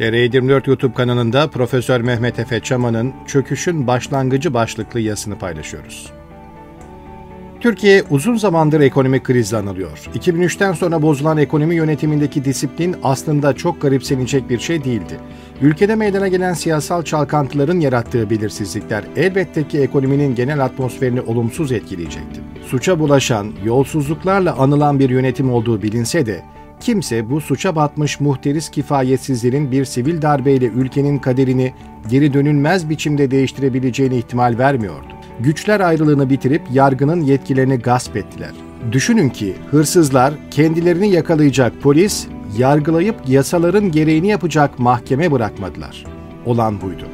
DEREY24 YouTube kanalında Profesör Mehmet Efe Çaman'ın Çöküşün Başlangıcı başlıklı yazısını paylaşıyoruz. Türkiye uzun zamandır ekonomik krizle anılıyor. 2003'ten sonra bozulan ekonomi yönetimindeki disiplin aslında çok garipsenecek bir şey değildi. Ülkede meydana gelen siyasal çalkantıların yarattığı belirsizlikler elbette ki ekonominin genel atmosferini olumsuz etkileyecekti. Suça bulaşan, yolsuzluklarla anılan bir yönetim olduğu bilinse de, kimse bu suça batmış muhteris kifayetsizlerin bir sivil darbeyle ülkenin kaderini geri dönülmez biçimde değiştirebileceğine ihtimal vermiyordu. Güçler ayrılığını bitirip yargının yetkilerini gasp ettiler. Düşünün ki hırsızlar kendilerini yakalayacak polis, yargılayıp yasaların gereğini yapacak mahkeme bırakmadılar. Olan buydu.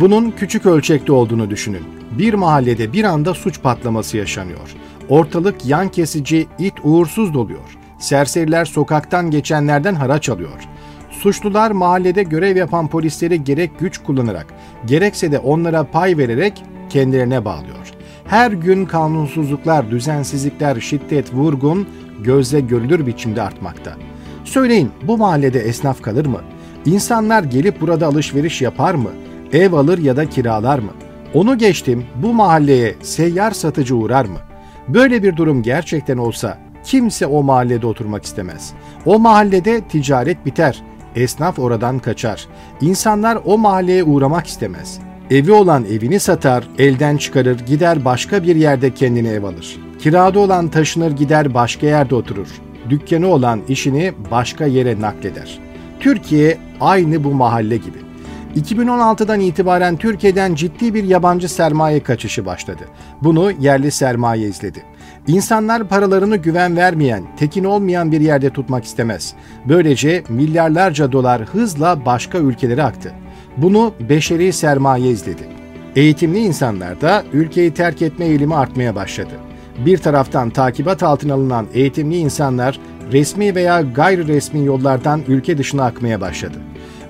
Bunun küçük ölçekte olduğunu düşünün. Bir mahallede bir anda suç patlaması yaşanıyor. Ortalık yan kesici, it uğursuz doluyor. Serseriler sokaktan geçenlerden haraç alıyor. Suçlular mahallede görev yapan polisleri gerek güç kullanarak, gerekse de onlara pay vererek kendilerine bağlıyor. Her gün kanunsuzluklar, düzensizlikler, şiddet, vurgun gözle görülür biçimde artmakta. Söyleyin, bu mahallede esnaf kalır mı? İnsanlar gelip burada alışveriş yapar mı? Ev alır ya da kiralar mı? Onu geçtim, bu mahalleye seyyar satıcı uğrar mı? Böyle bir durum gerçekten olsa kimse o mahallede oturmak istemez. O mahallede ticaret biter, esnaf oradan kaçar. İnsanlar o mahalleye uğramak istemez. Evi olan evini satar, elden çıkarır, gider başka bir yerde kendine ev alır. Kirada olan taşınır, gider başka yerde oturur. Dükkanı olan işini başka yere nakleder. Türkiye aynı bu mahalle gibi. 2016'dan itibaren Türkiye'den ciddi bir yabancı sermaye kaçışı başladı. Bunu yerli sermaye izledi. İnsanlar paralarını güven vermeyen, tekin olmayan bir yerde tutmak istemez. Böylece milyarlarca dolar hızla başka ülkelere aktı. Bunu beşeri sermaye izledi. Eğitimli insanlar da ülkeyi terk etme eğilimi artmaya başladı. Bir taraftan takibat altına alınan eğitimli insanlar resmi veya gayri resmi yollardan ülke dışına akmaya başladı.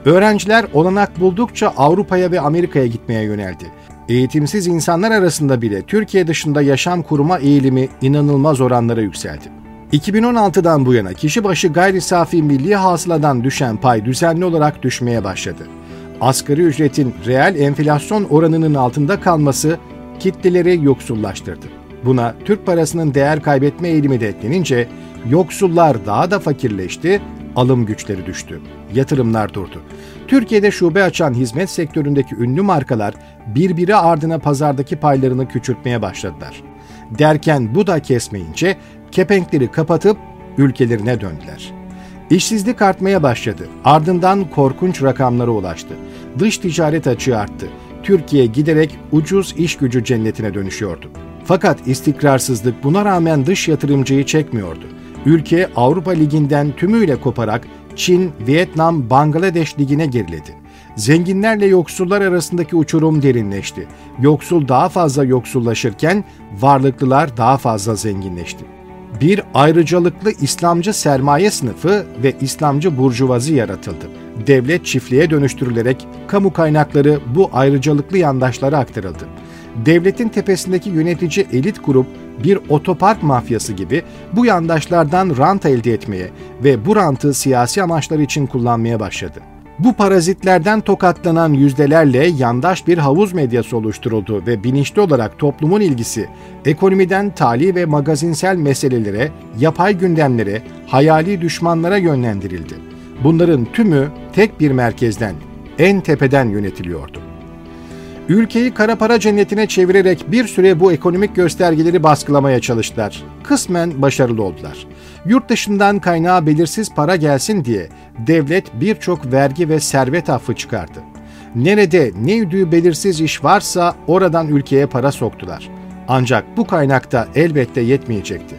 Öğrenciler olanak buldukça Avrupa'ya ve Amerika'ya gitmeye yöneldi. Eğitimsiz insanlar arasında bile Türkiye dışında yaşam kurma eğilimi inanılmaz oranlara yükseldi. 2016'dan bu yana kişi başı gayri safi milli hasıladan düşen pay düzenli olarak düşmeye başladı. Asgari ücretin reel enflasyon oranının altında kalması kitleleri yoksullaştırdı. Buna Türk parasının değer kaybetme eğilimi de eklenince yoksullar daha da fakirleşti, alım güçleri düştü, yatırımlar durdu. Türkiye'de şube açan hizmet sektöründeki ünlü markalar birbiri ardına pazardaki paylarını küçültmeye başladılar. Derken bu da kesmeyince kepenkleri kapatıp ülkelerine döndüler. İşsizlik artmaya başladı. Ardından korkunç rakamlara ulaştı. Dış ticaret açığı arttı. Türkiye giderek ucuz iş gücü cennetine dönüşüyordu. Fakat istikrarsızlık buna rağmen dış yatırımcıyı çekmiyordu. Ülke Avrupa Ligi'nden tümüyle koparak Çin, Vietnam, Bangladeş Ligi'ne geriledi. Zenginlerle yoksullar arasındaki uçurum derinleşti. Yoksul daha fazla yoksullaşırken varlıklılar daha fazla zenginleşti. Bir ayrıcalıklı İslamcı sermaye sınıfı ve İslamcı burjuvazi yaratıldı. Devlet çiftliğe dönüştürülerek kamu kaynakları bu ayrıcalıklı yandaşlara aktarıldı. Devletin tepesindeki yönetici elit grup bir otopark mafyası gibi bu yandaşlardan rant elde etmeye ve bu rantı siyasi amaçlar için kullanmaya başladı. Bu parazitlerden tokatlanan yüzdelerle yandaş bir havuz medyası oluşturuldu ve bilinçli olarak toplumun ilgisi ekonomiden tali ve magazinsel meselelere, yapay gündemlere, hayali düşmanlara yönlendirildi. Bunların tümü tek bir merkezden, en tepeden yönetiliyordu. Ülkeyi kara para cennetine çevirerek bir süre bu ekonomik göstergeleri baskılamaya çalıştılar. Kısmen başarılı oldular. Yurt dışından kaynağı belirsiz para gelsin diye devlet birçok vergi ve servet affı çıkardı. Nerede ne üdüğü belirsiz iş varsa oradan ülkeye para soktular. Ancak bu kaynak da elbette yetmeyecekti.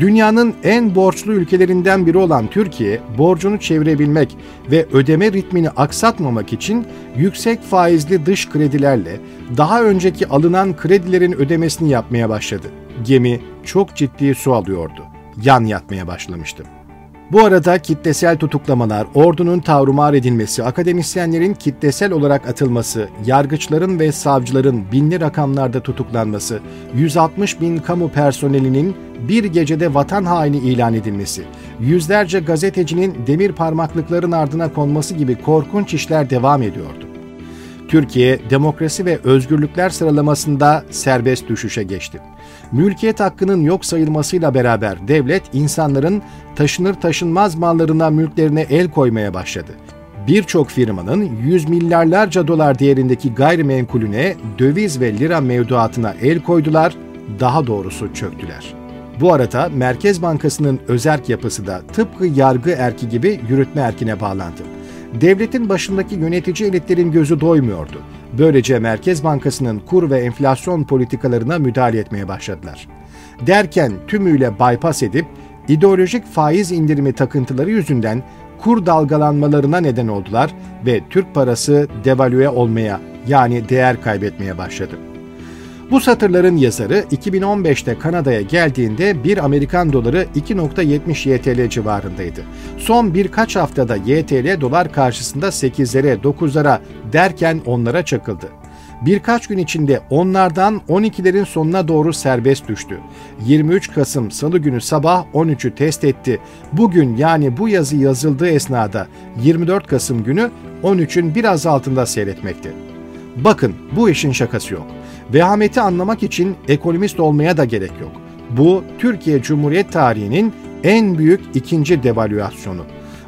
Dünyanın en borçlu ülkelerinden biri olan Türkiye, borcunu çevirebilmek ve ödeme ritmini aksatmamak için yüksek faizli dış kredilerle daha önceki alınan kredilerin ödemesini yapmaya başladı. Gemi çok ciddi su alıyordu. Yan yatmaya başlamıştı. Bu arada kitlesel tutuklamalar, ordunun tarumar edilmesi, akademisyenlerin kitlesel olarak atılması, yargıçların ve savcıların binli rakamlarda tutuklanması, 160 bin kamu personelinin bir gecede vatan haini ilan edilmesi, yüzlerce gazetecinin demir parmaklıkların ardına konması gibi korkunç işler devam ediyordu. Türkiye, demokrasi ve özgürlükler sıralamasında serbest düşüşe geçti. Mülkiyet hakkının yok sayılmasıyla beraber devlet, insanların taşınır taşınmaz mallarına, mülklerine el koymaya başladı. Birçok firmanın yüz milyarlarca dolar değerindeki gayrimenkulüne, döviz ve lira mevduatına el koydular, daha doğrusu çöktüler. Bu arada Merkez Bankası'nın özerk yapısı da tıpkı yargı erki gibi yürütme erkine bağlandı. Devletin başındaki yönetici elitlerin gözü doymuyordu. Böylece Merkez Bankası'nın kur ve enflasyon politikalarına müdahale etmeye başladılar. Derken tümüyle bypass edip ideolojik faiz indirimi takıntıları yüzünden kur dalgalanmalarına neden oldular ve Türk parası devalüe olmaya, yani değer kaybetmeye başladı. Bu satırların yazarı 2015'te Kanada'ya geldiğinde bir Amerikan doları 2.70 YTL civarındaydı. Son birkaç haftada YTL dolar karşısında 8'lere, 9'lara derken onlara çakıldı. Birkaç gün içinde onlardan 12'lerin sonuna doğru serbest düştü. 23 Kasım Salı günü sabah 13'ü test etti. Bugün, yani bu yazı yazıldığı esnada 24 Kasım günü 13'ün biraz altında seyretmekte. Bakın, bu işin şakası yok. Vehameti anlamak için ekonomist olmaya da gerek yok. Bu, Türkiye Cumhuriyet tarihinin en büyük ikinci devalüasyonu.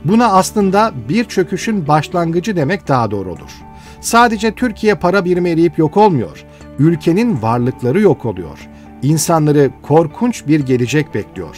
Buna aslında bir çöküşün başlangıcı demek daha doğru olur. Sadece Türkiye para birimi eriyip yok olmuyor. Ülkenin varlıkları yok oluyor. İnsanları korkunç bir gelecek bekliyor.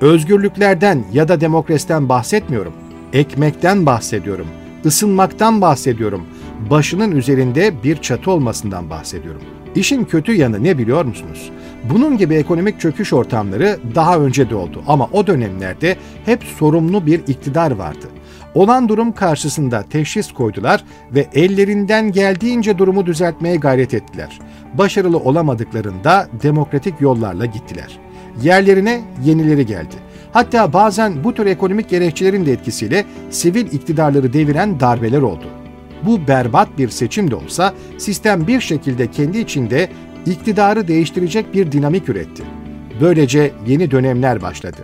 Özgürlüklerden ya da demokrasiden bahsetmiyorum. Ekmekten bahsediyorum. Isınmaktan bahsediyorum. Başının üzerinde bir çatı olmasından bahsediyorum. İşin kötü yanı ne biliyor musunuz? Bunun gibi ekonomik çöküş ortamları daha önce de oldu ama o dönemlerde hep sorumlu bir iktidar vardı. Olan durum karşısında teşhis koydular ve ellerinden geldiğince durumu düzeltmeye gayret ettiler. Başarılı olamadıklarında demokratik yollarla gittiler. Yerlerine yenileri geldi. Hatta bazen bu tür ekonomik gerekçelerin de etkisiyle sivil iktidarları deviren darbeler oldu. Bu berbat bir seçim de olsa sistem bir şekilde kendi içinde iktidarı değiştirecek bir dinamik üretti. Böylece yeni dönemler başladı.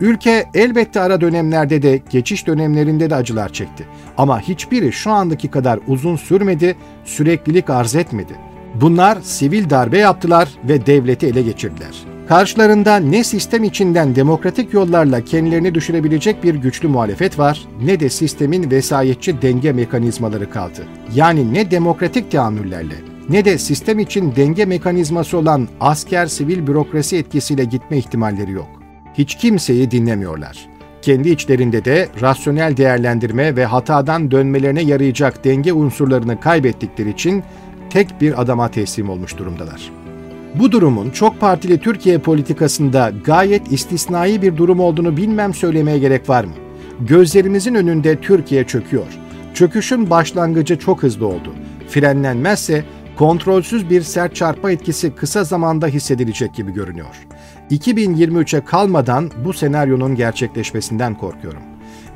Ülke elbette ara dönemlerde de, geçiş dönemlerinde de acılar çekti. Ama hiçbiri şu andaki kadar uzun sürmedi, süreklilik arz etmedi. Bunlar sivil darbe yaptılar ve devleti ele geçirdiler. Karşılarında ne sistem içinden demokratik yollarla kendilerini düşürebilecek bir güçlü muhalefet var, ne de sistemin vesayetçi denge mekanizmaları kaldı. Yani ne demokratik teamüllerle, ne de sistem için denge mekanizması olan asker-sivil bürokrasi etkisiyle gitme ihtimalleri yok. Hiç kimseyi dinlemiyorlar. Kendi içlerinde de rasyonel değerlendirme ve hatadan dönmelerine yarayacak denge unsurlarını kaybettikleri için tek bir adama teslim olmuş durumdalar. Bu durumun çok partili Türkiye politikasında gayet istisnai bir durum olduğunu bilmem söylemeye gerek var mı? Gözlerimizin önünde Türkiye çöküyor. Çöküşün başlangıcı çok hızlı oldu. Frenlenmezse kontrolsüz bir sert çarpma etkisi kısa zamanda hissedilecek gibi görünüyor. 2023'e kalmadan bu senaryonun gerçekleşmesinden korkuyorum.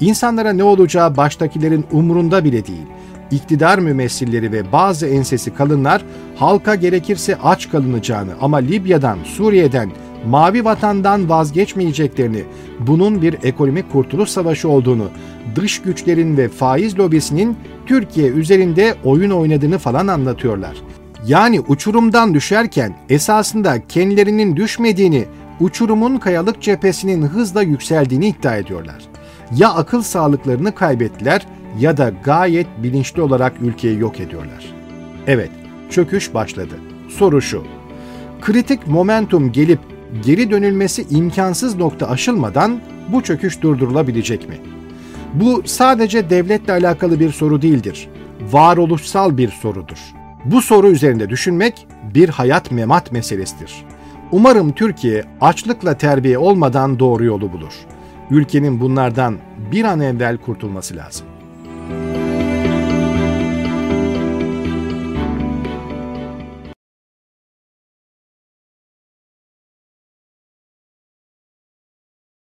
İnsanlara ne olacağı baştakilerin umurunda bile değil. İktidar mümessilleri ve bazı ensesi kalınlar halka gerekirse aç kalınacağını ama Libya'dan, Suriye'den, Mavi Vatan'dan vazgeçmeyeceklerini, bunun bir ekonomik kurtuluş savaşı olduğunu, dış güçlerin ve faiz lobisinin Türkiye üzerinde oyun oynadığını falan anlatıyorlar. Yani uçurumdan düşerken esasında kendilerinin düşmediğini, uçurumun kayalık cephesinin hızla yükseldiğini iddia ediyorlar. Ya akıl sağlıklarını kaybettiler ya da gayet bilinçli olarak ülkeyi yok ediyorlar. Evet, çöküş başladı. Soru şu: kritik momentum gelip geri dönülmesi imkansız nokta aşılmadan bu çöküş durdurulabilecek mi? Bu sadece devletle alakalı bir soru değildir. Varoluşsal bir sorudur. Bu soru üzerinde düşünmek bir hayat memat meselesidir. Umarım Türkiye açlıkla terbiye olmadan doğru yolu bulur. Ülkenin bunlardan bir an evvel kurtulması lazım.